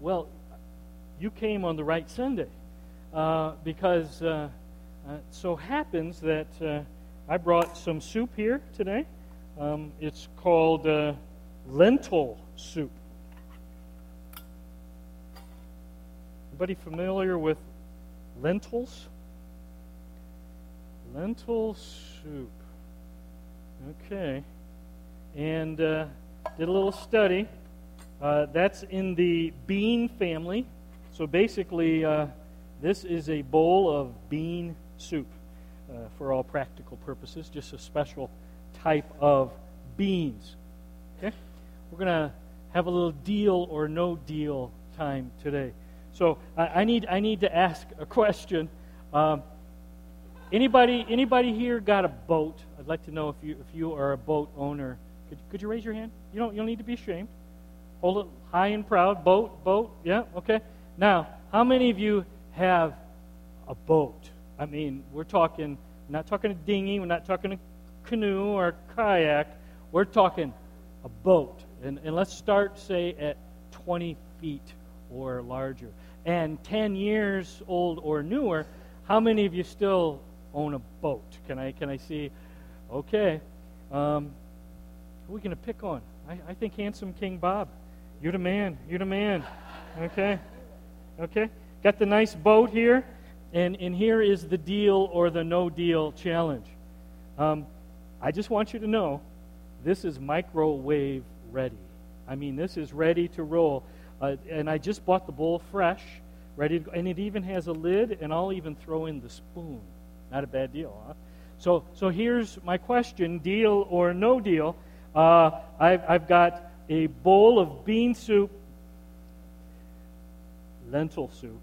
well, you came on the right Sunday because it so happens that I brought some soup here today. It's called lentil soup. Anybody familiar with lentils? Lentil soup. Okay. And did a little study. That's in the bean family. So basically, this is a bowl of bean soup for all practical purposes, just a special type of beans. Okay? We're going to have a little deal or no deal time today. So I need to ask a question. Anybody here got a boat? I'd like to know if you are a boat owner. Could you raise your hand? You don't need to be ashamed. Hold it high and proud. Boat. Yeah, okay. Now, how many of you have a boat? I mean, we're not talking a dinghy, we're not talking a canoe or a kayak. We're talking a boat. And let's start, say, at 20 feet or larger. And 10 years old or newer, how many of you still own a boat? Can I see? Okay. Who are we going to pick on? I think handsome King Bob. You're the man. Okay. Got the nice boat here. And here is the deal or the no deal challenge. I just want you to know, this is microwave ready. I mean, this is ready to roll. And I just bought the bowl fresh, ready to go. And it even has a lid, and I'll even throw in the spoon. Not a bad deal, huh? So here's my question, deal or no deal. I've got a bowl of bean soup, lentil soup,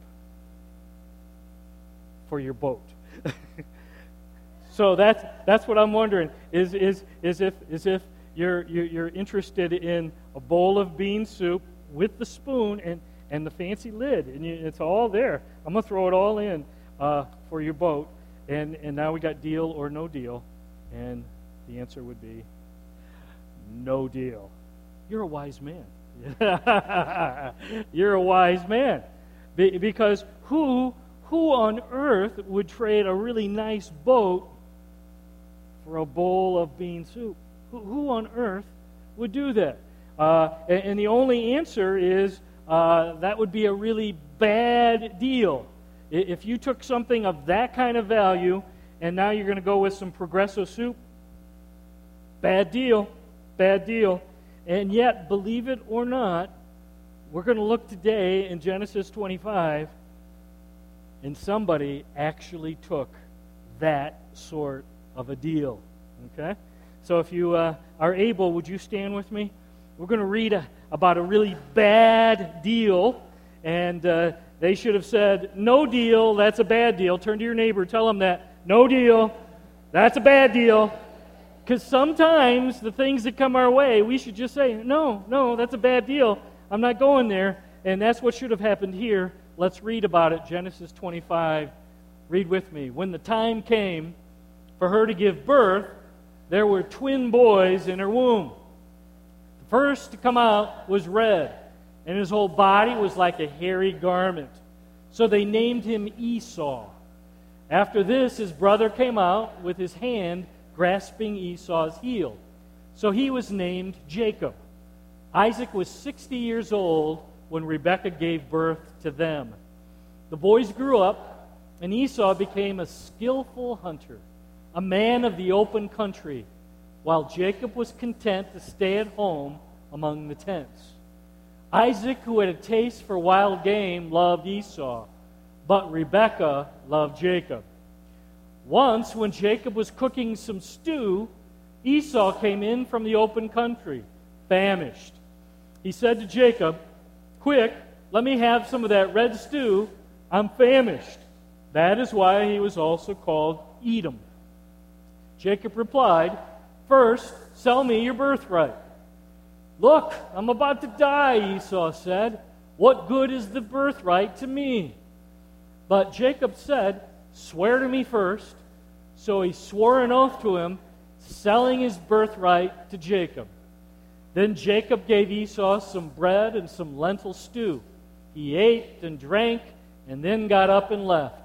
for your boat. So that's what I'm wondering is if you're interested in a bowl of bean soup with the spoon and the fancy lid, and it's all there. I'm gonna throw it all in for your boat, and now we got deal or no deal, and the answer would be no deal. You're a wise man. You're a wise man. Because who on earth would trade a really nice boat for a bowl of bean soup? Who on earth would do that? And the only answer is that would be a really bad deal. If you took something of that kind of value and now you're going to go with some Progresso soup, bad deal. And yet, believe it or not, we're going to look today in Genesis 25, and somebody actually took that sort of a deal. Okay? So if you are able, would you stand with me? We're going to read about a really bad deal, and they should have said, no deal, that's a bad deal. Turn to your neighbor, tell them that, no deal, that's a bad deal. Because sometimes the things that come our way, we should just say, no, that's a bad deal. I'm not going there. And that's what should have happened here. Let's read about it. Genesis 25. Read with me. When the time came for her to give birth, there were twin boys in her womb. The first to come out was red, and his whole body was like a hairy garment. So they named him Esau. After this, his brother came out with his hand grasping Esau's heel. So he was named Jacob. Isaac was 60 years old when Rebekah gave birth to them. The boys grew up, and Esau became a skillful hunter, a man of the open country, while Jacob was content to stay at home among the tents. Isaac, who had a taste for wild game, loved Esau, but Rebekah loved Jacob. Once, when Jacob was cooking some stew, Esau came in from the open country, famished. He said to Jacob, "Quick, let me have some of that red stew. I'm famished." That is why he was also called Edom. Jacob replied, "First, sell me your birthright." "Look, I'm about to die," Esau said. "What good is the birthright to me?" But Jacob said, "Swear to me first." So he swore an oath to him, selling his birthright to Jacob. Then Jacob gave Esau some bread and some lentil stew. He ate and drank and then got up and left.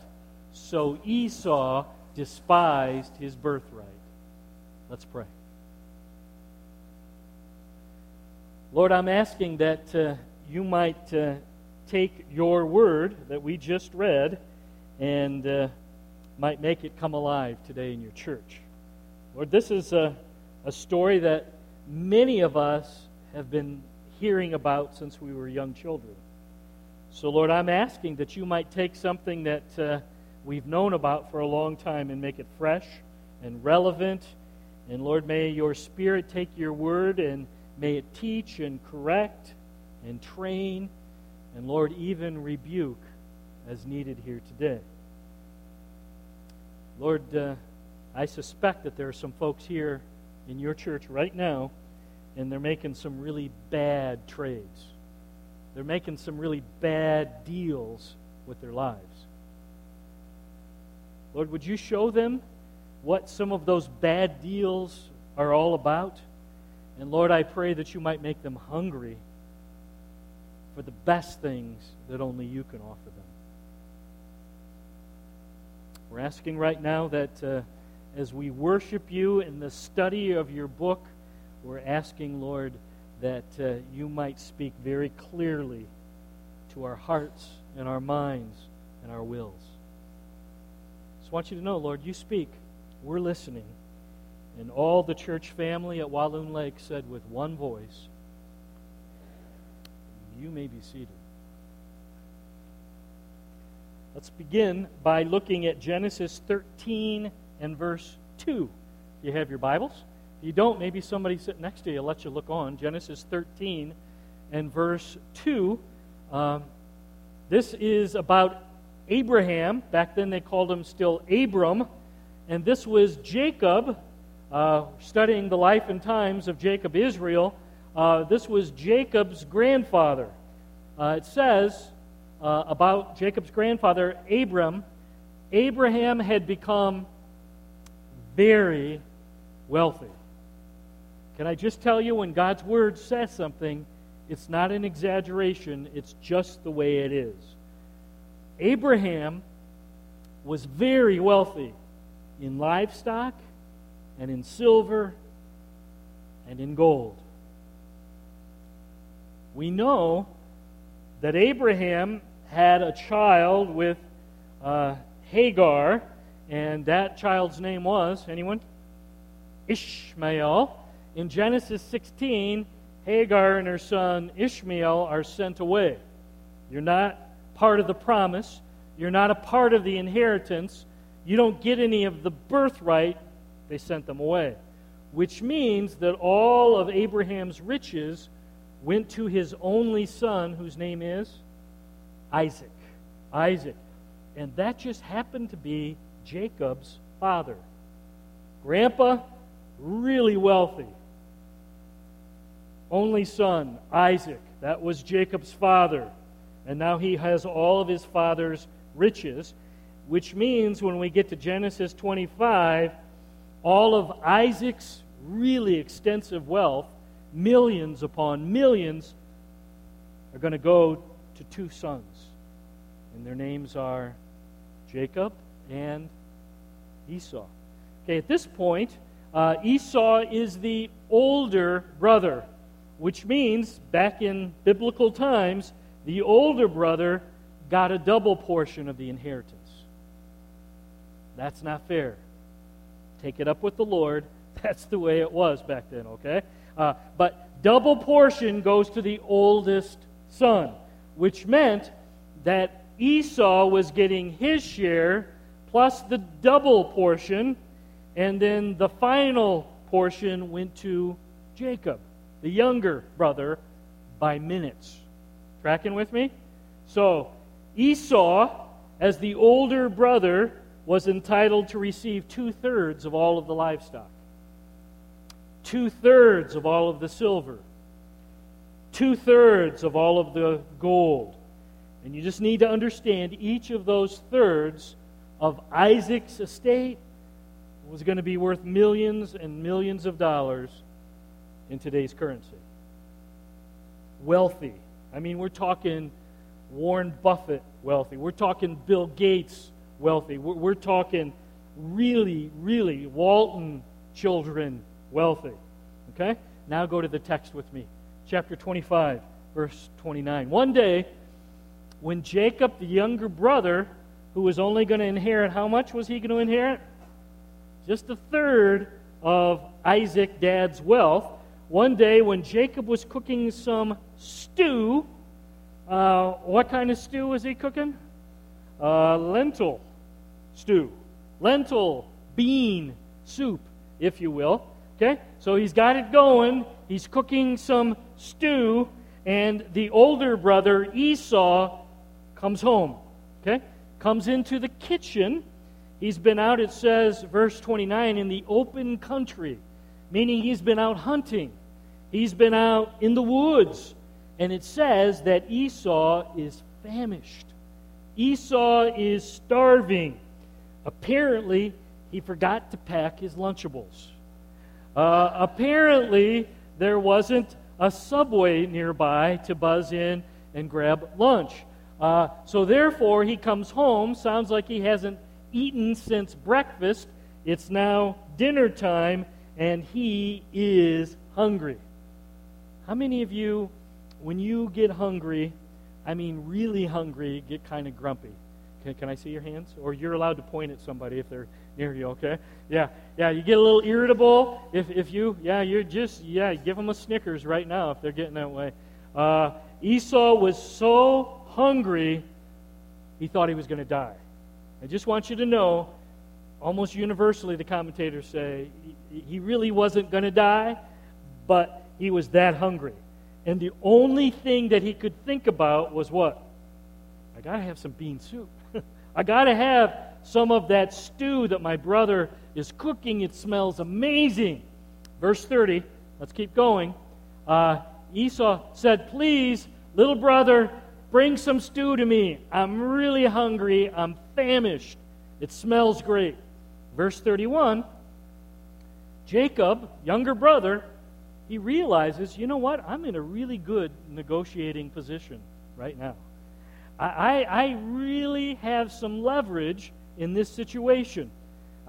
So Esau despised his birthright. Let's pray. Lord, I'm asking that you might take your word that we just read and might make it come alive today in your church. Lord, this is a story that many of us have been hearing about since we were young children. So, Lord, I'm asking that you might take something that we've known about for a long time and make it fresh and relevant. And, Lord, may your Spirit take your word and may it teach and correct and train and, Lord, even rebuke as needed here today. Lord, I suspect that there are some folks here in your church right now, and they're making some really bad trades. They're making some really bad deals with their lives. Lord, would you show them what some of those bad deals are all about? And Lord, I pray that you might make them hungry for the best things that only you can offer them. We're asking right now that as we worship you in the study of your book, we're asking, Lord, that you might speak very clearly to our hearts and our minds and our wills. I just want you to know, Lord, you speak. We're listening. And all the church family at Walloon Lake said with one voice, you may be seated. Let's begin by looking at Genesis 13 and verse 2. You have your Bibles? If you don't, maybe somebody sitting next to you will let you look on. Genesis 13 and verse 2. This is about Abraham. Back then they called him still Abram. And this was Jacob, studying the life and times of Jacob Israel. This was Jacob's grandfather. It says about Jacob's grandfather, Abram, Abraham had become very wealthy. Can I just tell you, when God's Word says something, it's not an exaggeration, it's just the way it is. Abraham was very wealthy in livestock and in silver and in gold. We know that Abraham had a child with Hagar, and that child's name was, anyone? Ishmael. In Genesis 16, Hagar and her son Ishmael are sent away. You're not part of the promise. You're not a part of the inheritance. You don't get any of the birthright. They sent them away, which means that all of Abraham's riches went to his only son, whose name is Isaac. Isaac. And that just happened to be Jacob's father. Grandpa, really wealthy. Only son, Isaac. That was Jacob's father. And now he has all of his father's riches, which means when we get to Genesis 25, all of Isaac's really extensive wealth, millions upon millions, are going to go to two sons. And their names are Jacob and Esau. Okay, at this point, Esau is the older brother, which means back in biblical times, the older brother got a double portion of the inheritance. That's not fair. Take it up with the Lord. That's the way it was back then, okay? But double portion goes to the oldest son, which meant that Esau was getting his share plus the double portion, and then the final portion went to Jacob, the younger brother, by minutes. Tracking with me? So Esau, as the older brother, was entitled to receive 2/3 of all of the livestock, 2/3 of all of the silver, 2/3 of all of the gold. And you just need to understand each of those thirds of Isaac's estate was going to be worth millions and millions of dollars in today's currency. Wealthy. I mean, we're talking Warren Buffett wealthy. We're talking Bill Gates wealthy. We're talking really, really Walton children wealthy. Okay? Now go to the text with me. Chapter 25, verse 29. One day, when Jacob, the younger brother, who was only going to inherit, how much was he going to inherit? Just a third of Isaac, dad's wealth. One day when Jacob was cooking some stew, what kind of stew was he cooking? Lentil stew. Lentil bean soup, if you will. Okay? So he's got it going. He's cooking some stew, and the older brother, Esau, comes home. Okay? Comes into the kitchen. He's been out, it says, verse 29, in the open country, meaning he's been out hunting. He's been out in the woods. And it says that Esau is famished. Esau is starving. Apparently, he forgot to pack his Lunchables. Apparently, there wasn't a Subway nearby to buzz in and grab lunch. So therefore, he comes home. Sounds like he hasn't eaten since breakfast. It's now dinner time, and he is hungry. How many of you, when you get hungry, I mean really hungry, get kind of grumpy? Can I see your hands? Or you're allowed to point at somebody if they're near you, okay? Yeah, you get a little irritable if you give them a Snickers right now if they're getting that way. Esau was so hungry, he thought he was going to die. I just want you to know, almost universally the commentators say, he really wasn't going to die, but he was that hungry. And the only thing that he could think about was what? I got to have some bean soup. I got to have some of that stew that my brother is cooking. It smells amazing. Verse 30, let's keep going. Esau said, please, little brother, bring some stew to me. I'm really hungry. I'm famished. It smells great. Verse 31, Jacob, younger brother, he realizes, you know what? I'm in a really good negotiating position right now. I really have some leverage in this situation.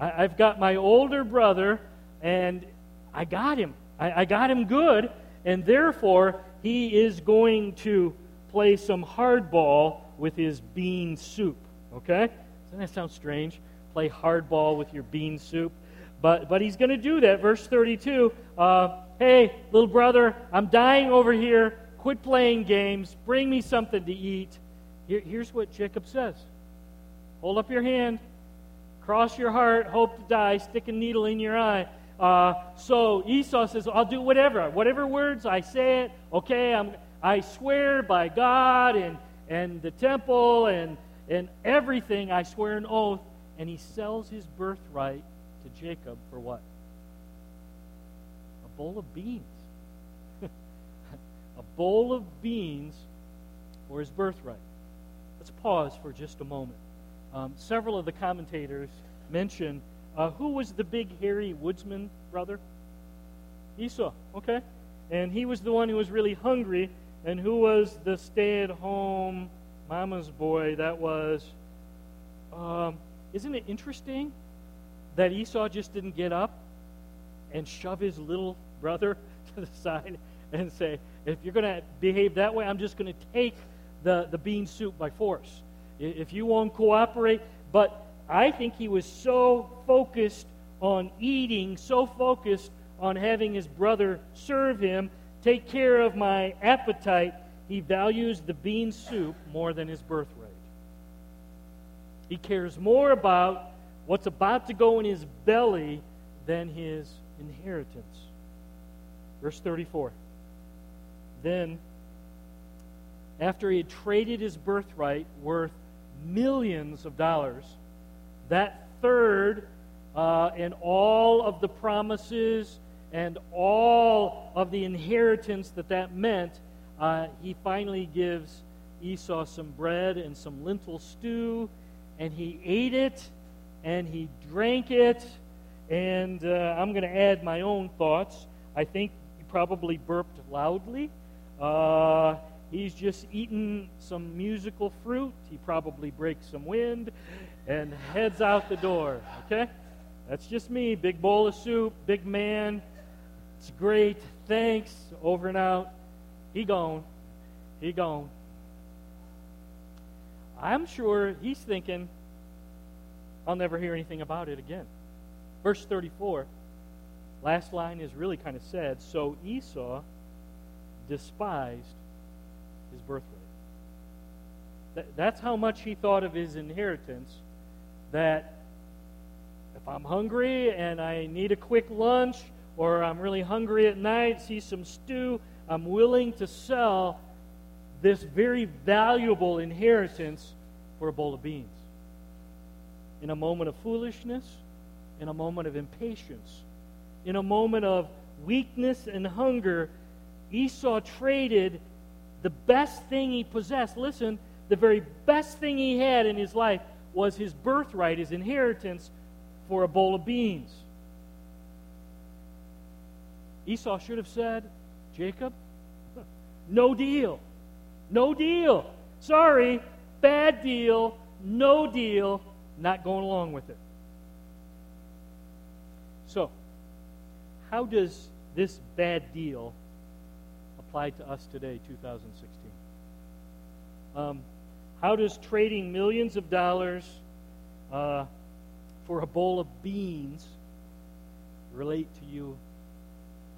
I've got my older brother, and I got him. I got him good, and therefore he is going to play some hardball with his bean soup, okay? Doesn't that sound strange? Play hardball with your bean soup. But he's going to do that. Verse 32, hey, little brother, I'm dying over here. Quit playing games. Bring me something to eat. Here's what Jacob says. Hold up your hand. Cross your heart. Hope to die. Stick a needle in your eye. So Esau says, I'll do whatever. Whatever words I say it. Okay, I swear by God and the temple and everything, I swear an oath. And he sells his birthright to Jacob for what? A bowl of beans. A bowl of beans for his birthright. Let's pause for just a moment. Several of the commentators mention, who was the big hairy woodsman brother? Esau, okay? And he was the one who was really hungry. And who was the stay-at-home mama's boy? That was, isn't it interesting that Esau just didn't get up and shove his little brother to the side and say, if you're going to behave that way, I'm just going to take the bean soup by force. If you won't cooperate. But I think he was so focused on eating, so focused on having his brother serve him, take care of my appetite, he values the bean soup more than his birthright. He cares more about what's about to go in his belly than his inheritance. Verse 34. Then, after he had traded his birthright worth millions of dollars, that third and all of the promises and all of the inheritance that meant, he finally gives Esau some bread and some lentil stew, and he ate it, and he drank it, and I'm going to add my own thoughts. I think he probably burped loudly, He's just eaten some musical fruit. He probably breaks some wind and heads out the door, okay? That's just me. Big bowl of soup, big man. It's great. Thanks. Over and out. He gone. He gone. I'm sure he's thinking, I'll never hear anything about it again. Verse 34, last line is really kind of sad. So Esau despised his birthright. That's how much he thought of his inheritance, that if I'm hungry and I need a quick lunch, or I'm really hungry at night, see some stew, I'm willing to sell this very valuable inheritance for a bowl of beans. In a moment of foolishness, in a moment of impatience, in a moment of weakness and hunger, Esau traded the best thing he possessed. Listen, the very best thing he had in his life was his birthright, his inheritance, for a bowl of beans. Esau should have said, Jacob, no deal. No deal. Sorry, bad deal, no deal, not going along with it. So, how does this bad deal apply to us today, 2016? How does trading millions of dollars for a bowl of beans relate to you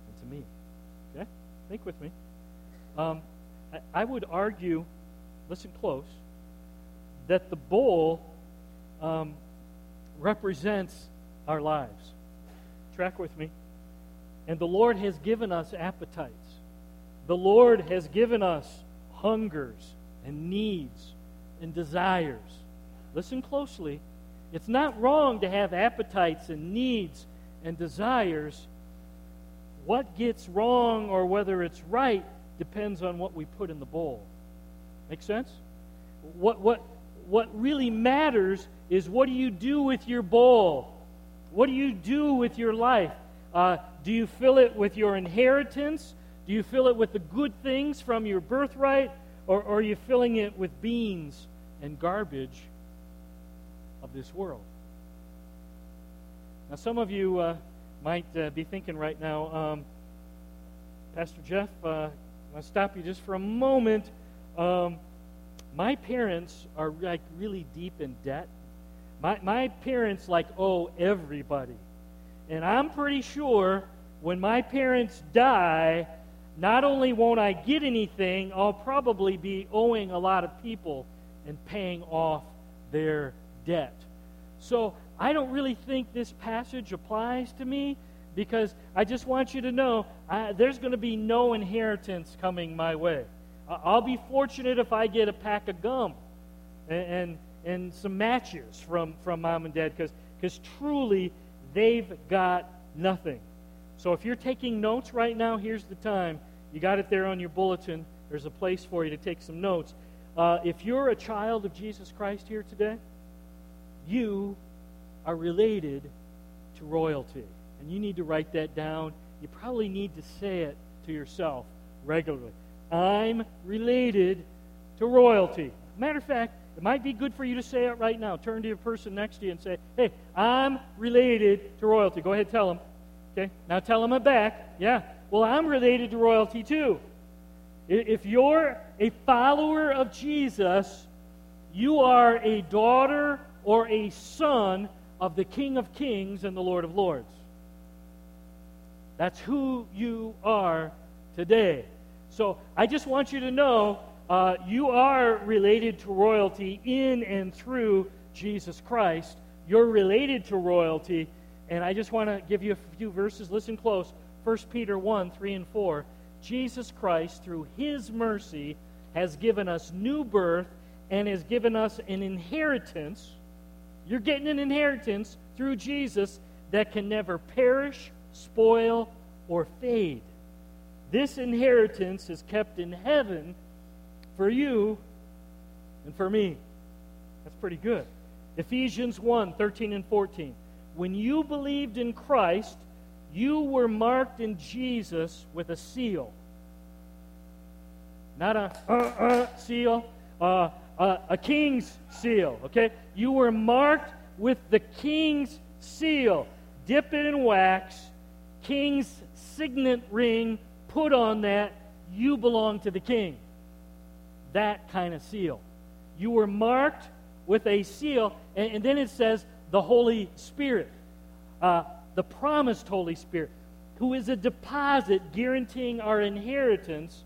and to me? Okay? Think with me. I would argue, listen close, that the bowl represents our lives. Track with me. And the Lord has given us appetites. The Lord has given us hungers and needs and desires. Listen closely. It's not wrong to have appetites and needs and desires. What gets wrong or whether it's right depends on what we put in the bowl. Make sense? What really matters is, what do you do with your bowl? What do you do with your life? Do you fill it with your inheritance? Do you fill it with the good things from your birthright? Or are you filling it with beans and garbage of this world? Now, some of you might be thinking right now, Pastor Jeff, I'll stop you just for a moment. My parents are like really deep in debt. My parents like owe everybody. And I'm pretty sure when my parents die, not only won't I get anything, I'll probably be owing a lot of people and paying off their debt. So I don't really think this passage applies to me, because I just want you to know there's going to be no inheritance coming my way. I'll be fortunate if I get a pack of gum and some matches from mom and dad, because truly they've got nothing. So if you're taking notes right now, here's the time. You got it there on your bulletin. There's a place for you to take some notes. If you're a child of Jesus Christ here today, you are related to royalty. And you need to write that down. You probably need to say it to yourself regularly. I'm related to royalty. Matter of fact, it might be good for you to say it right now. Turn to your person next to you and say, hey, I'm related to royalty. Go ahead and tell them. Okay? Now tell them it back. Yeah. Well, I'm related to royalty too. If you're a follower of Jesus, you are a daughter or a son of the King of Kings and the Lord of Lords. That's who you are today. So I just want you to know you are related to royalty in and through Jesus Christ. You're related to royalty. And I just want to give you a few verses. Listen close. 1 Peter 1, 3 and 4. Jesus Christ, through his mercy, has given us new birth and has given us an inheritance. You're getting an inheritance through Jesus that can never perish, spoil, or fade. This inheritance is kept in heaven for you and for me. That's pretty good. Ephesians 1, 13 and 14. When you believed in Christ, you were marked in Jesus with a seal. not a seal, a king's seal, okay? You were marked with the king's seal. Dip it in wax, king's signet ring, put on that, you belong to the king. That kind of seal. You were marked with a seal, and then it says the Holy Spirit, the promised Holy Spirit, who is a deposit guaranteeing our inheritance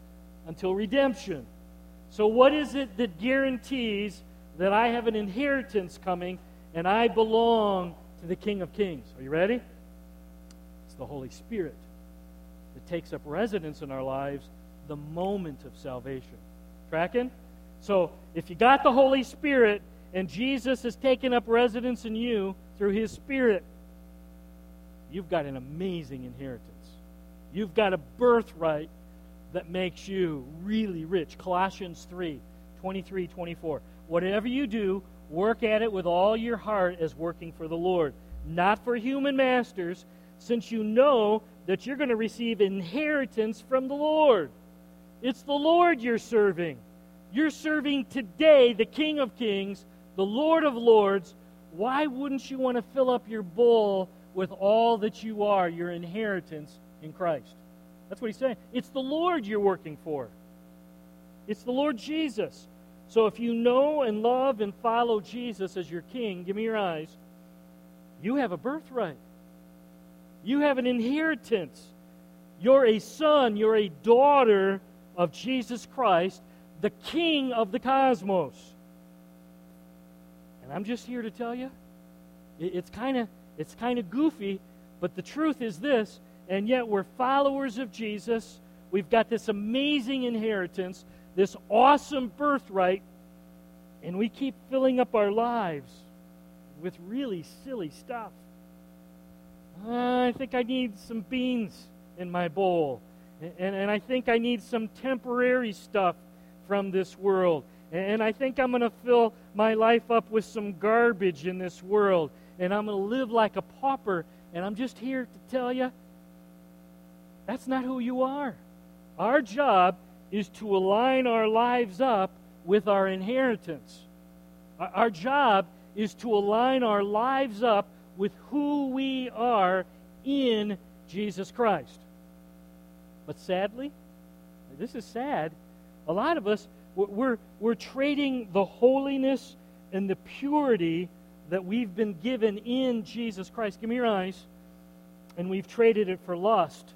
until redemption. So what is it that guarantees that I have an inheritance coming and I belong to the King of Kings? Are you ready? It's the Holy Spirit that takes up residence in our lives the moment of salvation. Tracking? So if you got the Holy Spirit and Jesus has taken up residence in you through His Spirit, you've got an amazing inheritance. You've got a birthright that makes you really rich. Colossians 3, 23, 24. Whatever you do, work at it with all your heart as working for the Lord, not for human masters, since you know that you're going to receive inheritance from the Lord. It's the Lord you're serving. You're serving today the King of Kings, the Lord of Lords. Why wouldn't you want to fill up your bowl with all that you are, your inheritance in Christ? That's what he's saying. It's the Lord you're working for. It's the Lord Jesus. So if you know and love and follow Jesus as your king, give me your eyes, you have a birthright. You have an inheritance. You're a son, you're a daughter of Jesus Christ, the King of the cosmos. And I'm just here to tell you, it's kind of goofy, but the truth is this, and yet we're followers of Jesus. We've got this amazing inheritance, this awesome birthright, and we keep filling up our lives with really silly stuff. I think I need some beans in my bowl, and I think I need some temporary stuff from this world, and I think I'm going to fill my life up with some garbage in this world, and I'm going to live like a pauper. And I'm just here to tell you, that's not who you are. Our job is to align our lives up with our inheritance. Our job is to align our lives up with who we are in Jesus Christ. But sadly, this is sad, a lot of us, we're trading the holiness and the purity that we've been given in Jesus Christ. Give me your eyes. And we've traded it for lust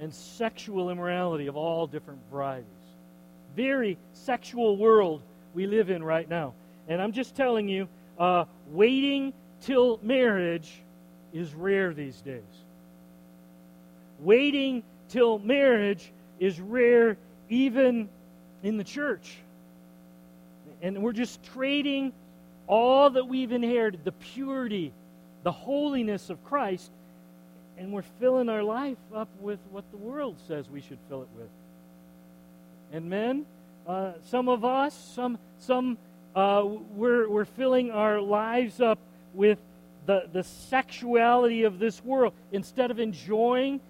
and sexual immorality of all different varieties. Very sexual world we live in right now. And I'm just telling you, waiting till marriage is rare these days. Waiting till marriage is rare even in the church. And we're just trading all that we've inherited, the purity, the holiness of Christ, and we're filling our life up with what the world says we should fill it with. And men, some of us, we're filling our lives up with the sexuality of this world. Instead of enjoying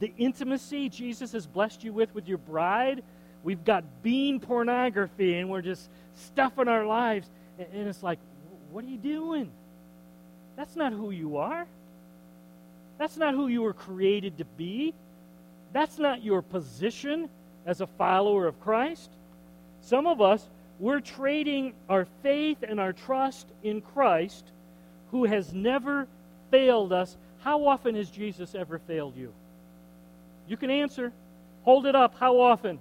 the intimacy Jesus has blessed you with your bride, we've got bean pornography, and we're just stuffing our lives. And it's like, what are you doing? That's not who you are. That's not who you were created to be. That's not your position as a follower of Christ. Some of us, we're trading our faith and our trust in Christ, who has never failed us. How often has Jesus ever failed you? You can answer. Hold it up. How often?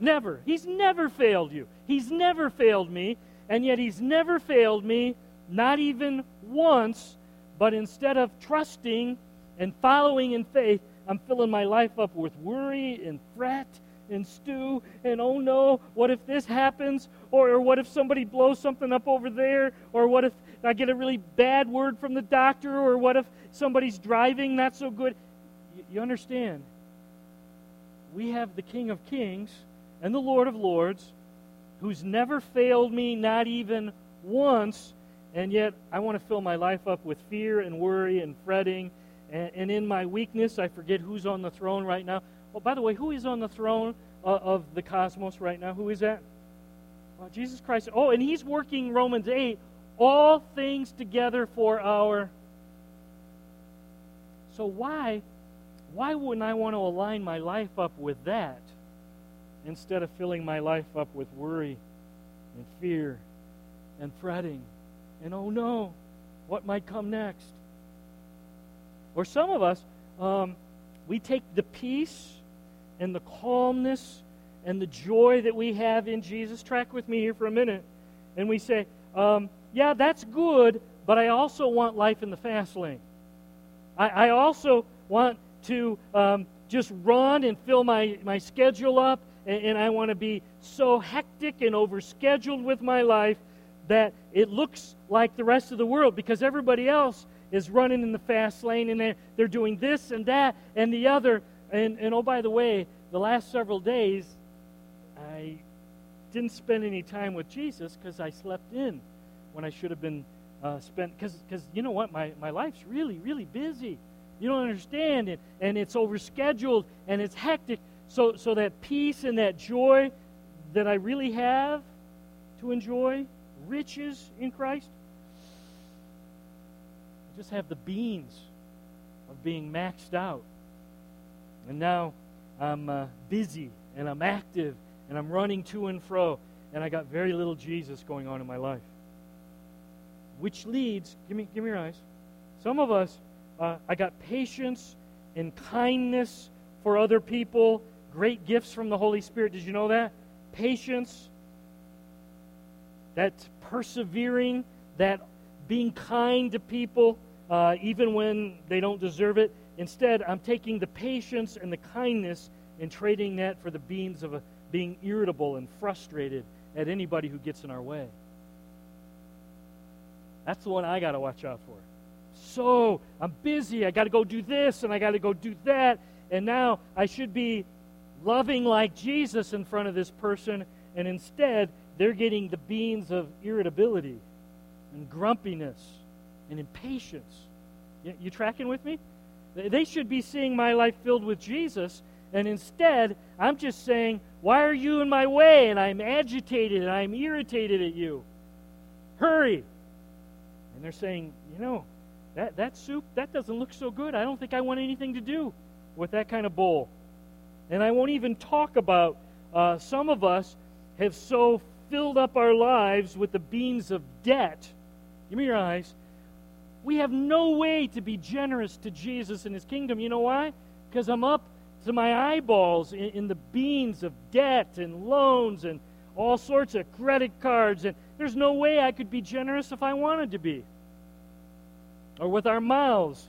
Never. He's never failed you. He's never failed me. And yet He's never failed me, not even once, but instead of trusting and following in faith, I'm filling my life up with worry and fret and stew and, oh no, what if this happens? Or what if somebody blows something up over there? Or what if I get a really bad word from the doctor? Or what if somebody's driving not so good? You understand? We have the King of Kings and the Lord of Lords, who's never failed me, not even once, and yet I want to fill my life up with fear and worry and fretting, and in my weakness, I forget who's on the throne right now. Oh, by the way, who is on the throne of the cosmos right now. Who is that? Well, Jesus Christ. Oh, and he's working Romans 8, all things together for our... So why wouldn't I want to align my life up with that instead of filling my life up with worry and fear and fretting and, oh no, what might come next? Or some of us, we take the peace and the calmness and the joy that we have in Jesus, track with me here for a minute, and we say, yeah, that's good, but I also want life in the fast lane. I also want to just run and fill my schedule up, and I want to be so hectic and overscheduled with my life that it looks like the rest of the world, because everybody else is running in the fast lane, and they're doing this and that and the other. And oh, by the way, the last several days, I didn't spend any time with Jesus because I slept in when I should have been spent. Because you know what? My life's really, really busy. You don't understand it. And it's overscheduled, and it's hectic. So that peace and that joy that I really have to enjoy, riches in Christ, I just have the beans of being maxed out. And now I'm busy, and I'm active, and I'm running to and fro, and I got very little Jesus going on in my life. Which leads, give me your eyes. Some of us, I got patience and kindness for other people, great gifts from the Holy Spirit. Did you know that? Patience, that persevering, that being kind to people, even when they don't deserve it. Instead, I'm taking the patience and the kindness and trading that for the beans of being irritable and frustrated at anybody who gets in our way. That's the one I got to watch out for. So, I'm busy. I got to go do this, and I got to go do that. And now I should be loving like Jesus in front of this person, and instead they're getting the beans of irritability and grumpiness and impatience. You tracking with me? They should be seeing my life filled with Jesus, and instead, I'm just saying, why are you in my way? And I'm agitated, and I'm irritated at you. Hurry! And they're saying, you know, that soup, that doesn't look so good. I don't think I want anything to do with that kind of bowl. And I won't even talk about, some of us have so filled up our lives with the beans of debt. Give me your eyes. We have no way to be generous to Jesus and his kingdom. You know why? Because I'm up to my eyeballs in the beans of debt and loans and all sorts of credit cards. And there's no way I could be generous if I wanted to be. Or with our mouths.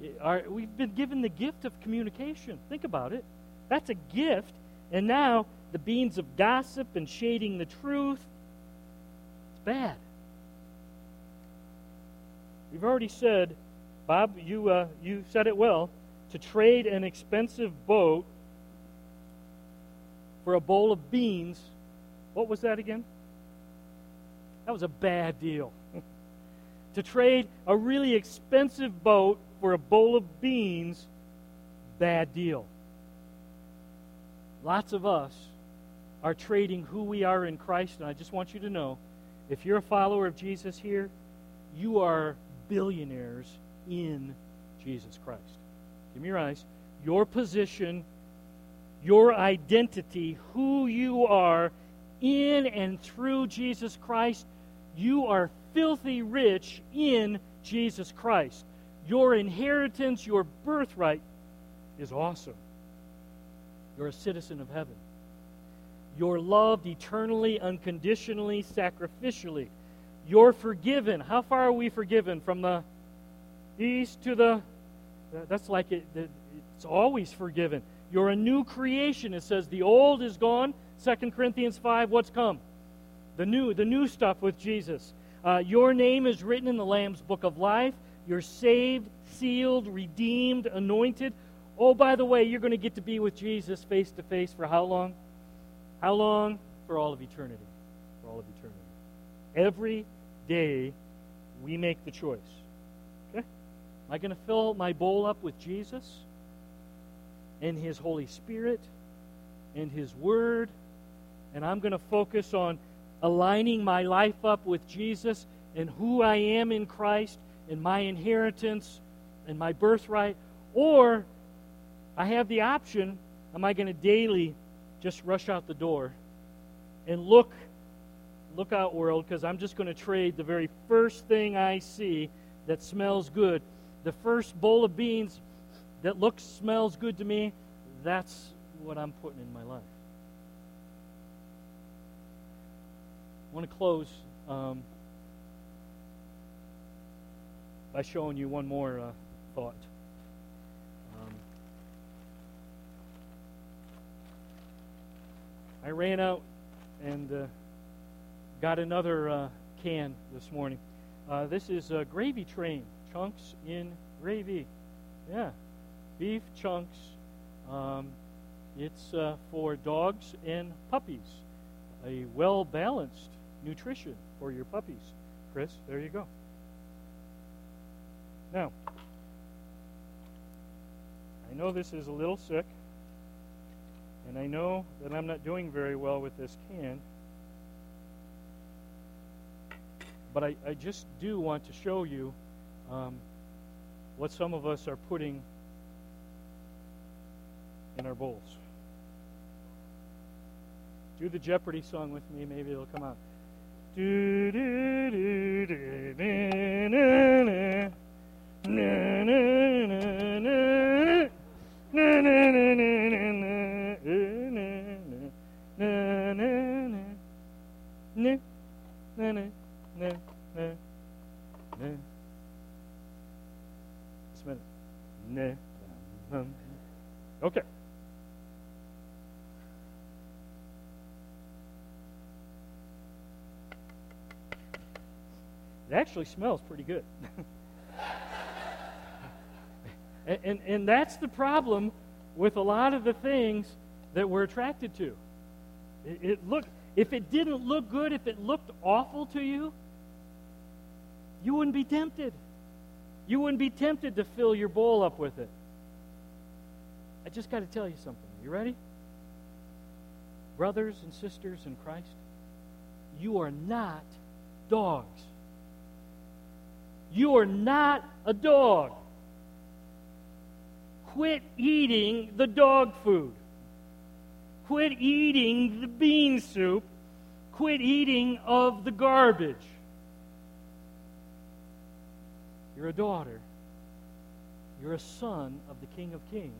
We've been given the gift of communication. Think about it. That's a gift. And now the beans of gossip and shading the truth. It's bad. We've already said, Bob, you said it well, to trade an expensive boat for a bowl of beans. What was that again? That was a bad deal. To trade a really expensive boat for a bowl of beans, bad deal. Lots of us are trading who we are in Christ, and I just want you to know, if you're a follower of Jesus here, you are billionaires in Jesus Christ. Give me your eyes. Your position, your identity, who you are in and through Jesus Christ, you are filthy rich in Jesus Christ. Your inheritance, your birthright is awesome. You're a citizen of heaven. You're loved eternally, unconditionally, sacrificially. You're forgiven. How far are we forgiven? From the east to the... That's like it's always forgiven. You're a new creation. It says the old is gone. 2 Corinthians 5, what's come? The new stuff with Jesus. Your name is written in the Lamb's Book of Life. You're saved, sealed, redeemed, anointed. Oh, by the way, you're going to get to be with Jesus face to face for how long? How long? For all of eternity. For all of eternity. Every day, we make the choice. Okay? Am I going to fill my bowl up with Jesus? and His Holy Spirit and His Word. And I'm going to focus on aligning my life up with Jesus and who I am in Christ and my inheritance and my birthright. Or I have the option, am I going to daily just rush out the door and look out, world, because I'm just going to trade the very first thing I see that smells good. The first bowl of beans that smells good to me, that's what I'm putting in my life. I want to close by showing you one more thought. I ran out and got another can this morning. This is a gravy train, chunks in gravy. Yeah, beef chunks. It's for dogs and puppies. A well-balanced nutrition for your puppies. Chris, there you go. Now, I know this is a little sick, and I know that I'm not doing very well with this can, but I just do want to show you what some of us are putting in our bowls. Do the Jeopardy song with me, maybe it'll come out. Do, do, do, do, do, do, do. Okay. It actually smells pretty good. And that's the problem with a lot of the things that we're attracted to. If it didn't look good, if it looked awful to you, you wouldn't be tempted. You wouldn't be tempted to fill your bowl up with it. I just got to tell you something. You ready? Brothers and sisters in Christ, you are not dogs. You are not a dog. Quit eating the dog food. Quit eating the bean soup. Quit eating of the garbage. You're a daughter. You're a son of the King of Kings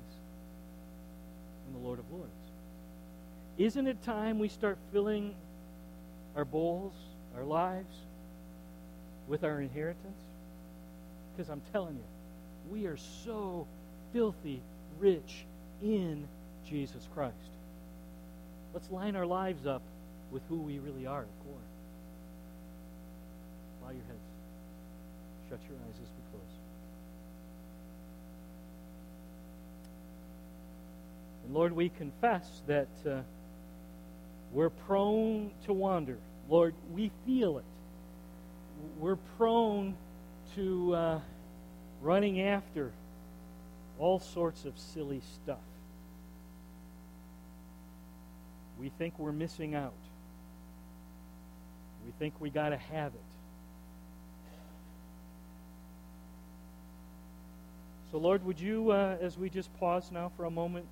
and the Lord of Lords. Isn't it time we start filling our bowls, our lives, with our inheritance? Because I'm telling you, we are so filthy rich in Jesus Christ. Let's line our lives up with who we really are at core. Bow your heads. Shut your eyes as we close. And Lord, we confess that we're prone to wander. Lord, we feel it. We're prone to running after all sorts of silly stuff. We think we're missing out. We think we got to have it. So, Lord, would you, as we just pause now for a moment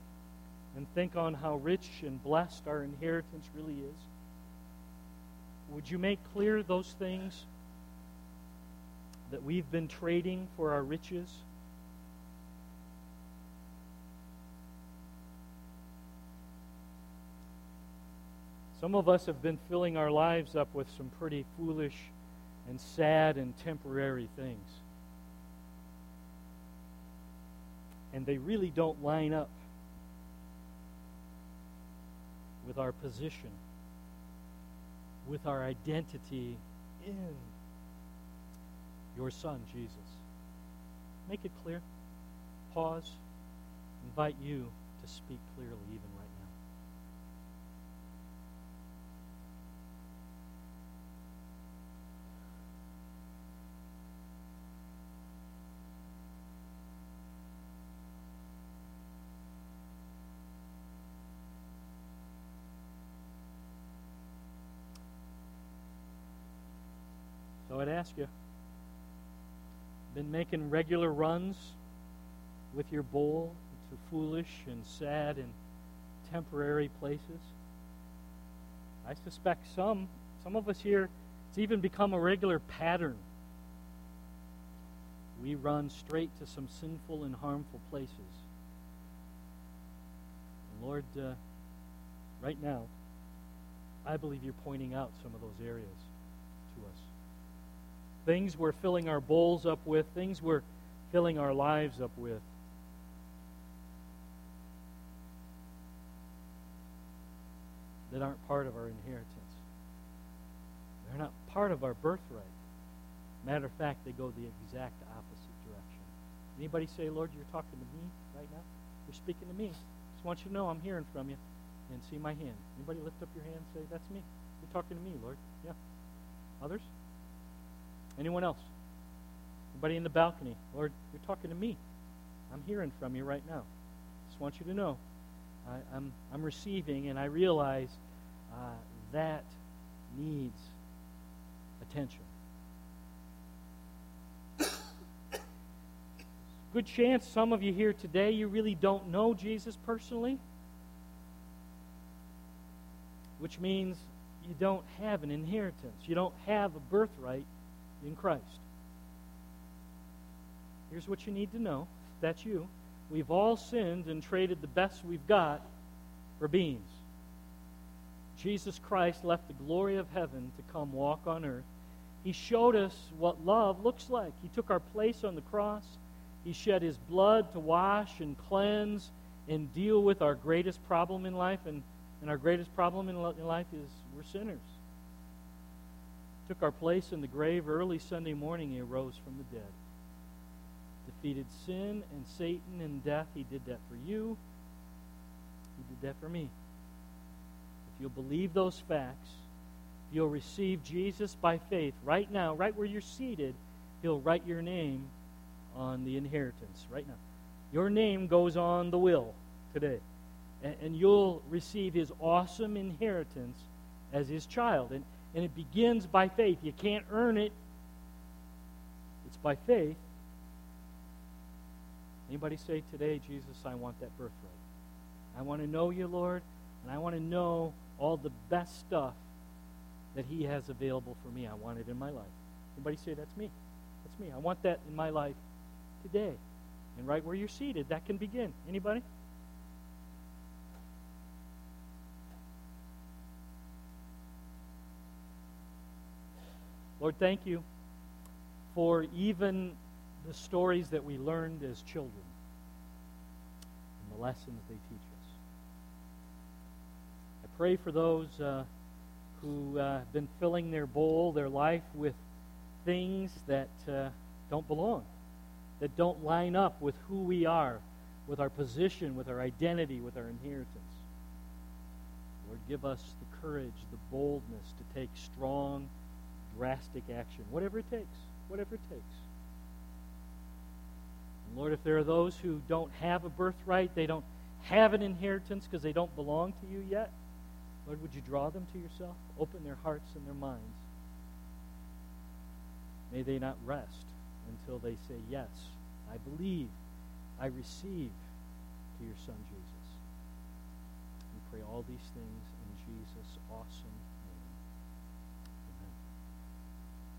and think on how rich and blessed our inheritance really is, would you make clear those things that we've been trading for our riches? Some of us have been filling our lives up with some pretty foolish and sad and temporary things. And they really don't line up with our position, with our identity in your Son, Jesus. Make it clear. Pause. Invite you to speak clearly even right now. So I'd ask you, been making regular runs with your bowl to foolish and sad and temporary places? I suspect some of us here, it's even become a regular pattern. We run straight to some sinful and harmful places. And Lord, right now, I believe you're pointing out some of those areas to us. Things we're filling our bowls up with, things we're filling our lives up with. That aren't part of our inheritance. They're not part of our birthright. Matter of fact, they go the exact opposite direction. Anybody say, Lord, you're talking to me right now? You're speaking to me. Just want you to know I'm hearing from you. And see my hand. Anybody lift up your hand and say, that's me. You're talking to me, Lord. Yeah. Others? Anyone else? Anybody in the balcony? Lord, you're talking to me. I'm hearing from you right now. Just want you to know I'm receiving, and I realize that needs attention. Good chance some of you here today, you really don't know Jesus personally, which means you don't have an inheritance. You don't have a birthright in Christ. Here's what you need to know. That's you. We've all sinned and traded the best we've got for beans. Jesus Christ left the glory of heaven to come walk on earth. He showed us what love looks like. He took our place on the cross. He shed his blood to wash and cleanse and deal with our greatest problem in life. And our greatest problem in life is we're sinners. He took our place in the grave early Sunday morning. He arose from the dead. Defeated sin and Satan and death. He did that for you. He did that for me. If you'll believe those facts, if you'll receive Jesus by faith right now, right where you're seated, he'll write your name on the inheritance right now. Your name goes on the will today. And you'll receive his awesome inheritance as his child. And it begins by faith. You can't earn it. It's by faith. Anybody say today, Jesus, I want that birthright. I want to know you, Lord, and I want to know all the best stuff that he has available for me. I want it in my life. Anybody say, that's me. That's me. I want that in my life today. And right where you're seated, that can begin. Anybody? Lord, thank you for even the stories that we learned as children and the lessons they teach us. I pray for those who have been filling their bowl, their life, with things that don't belong, that don't line up with who we are, with our position, with our identity, with our inheritance. Lord, give us the courage, the boldness to take strong, drastic action, whatever it takes, whatever it takes. And Lord, if there are those who don't have a birthright, they don't have an inheritance because they don't belong to you yet, Lord, would you draw them to yourself? Open their hearts and their minds. May they not rest until they say, yes, I believe, I receive to your Son, Jesus. We pray all these things in Jesus' awesome name.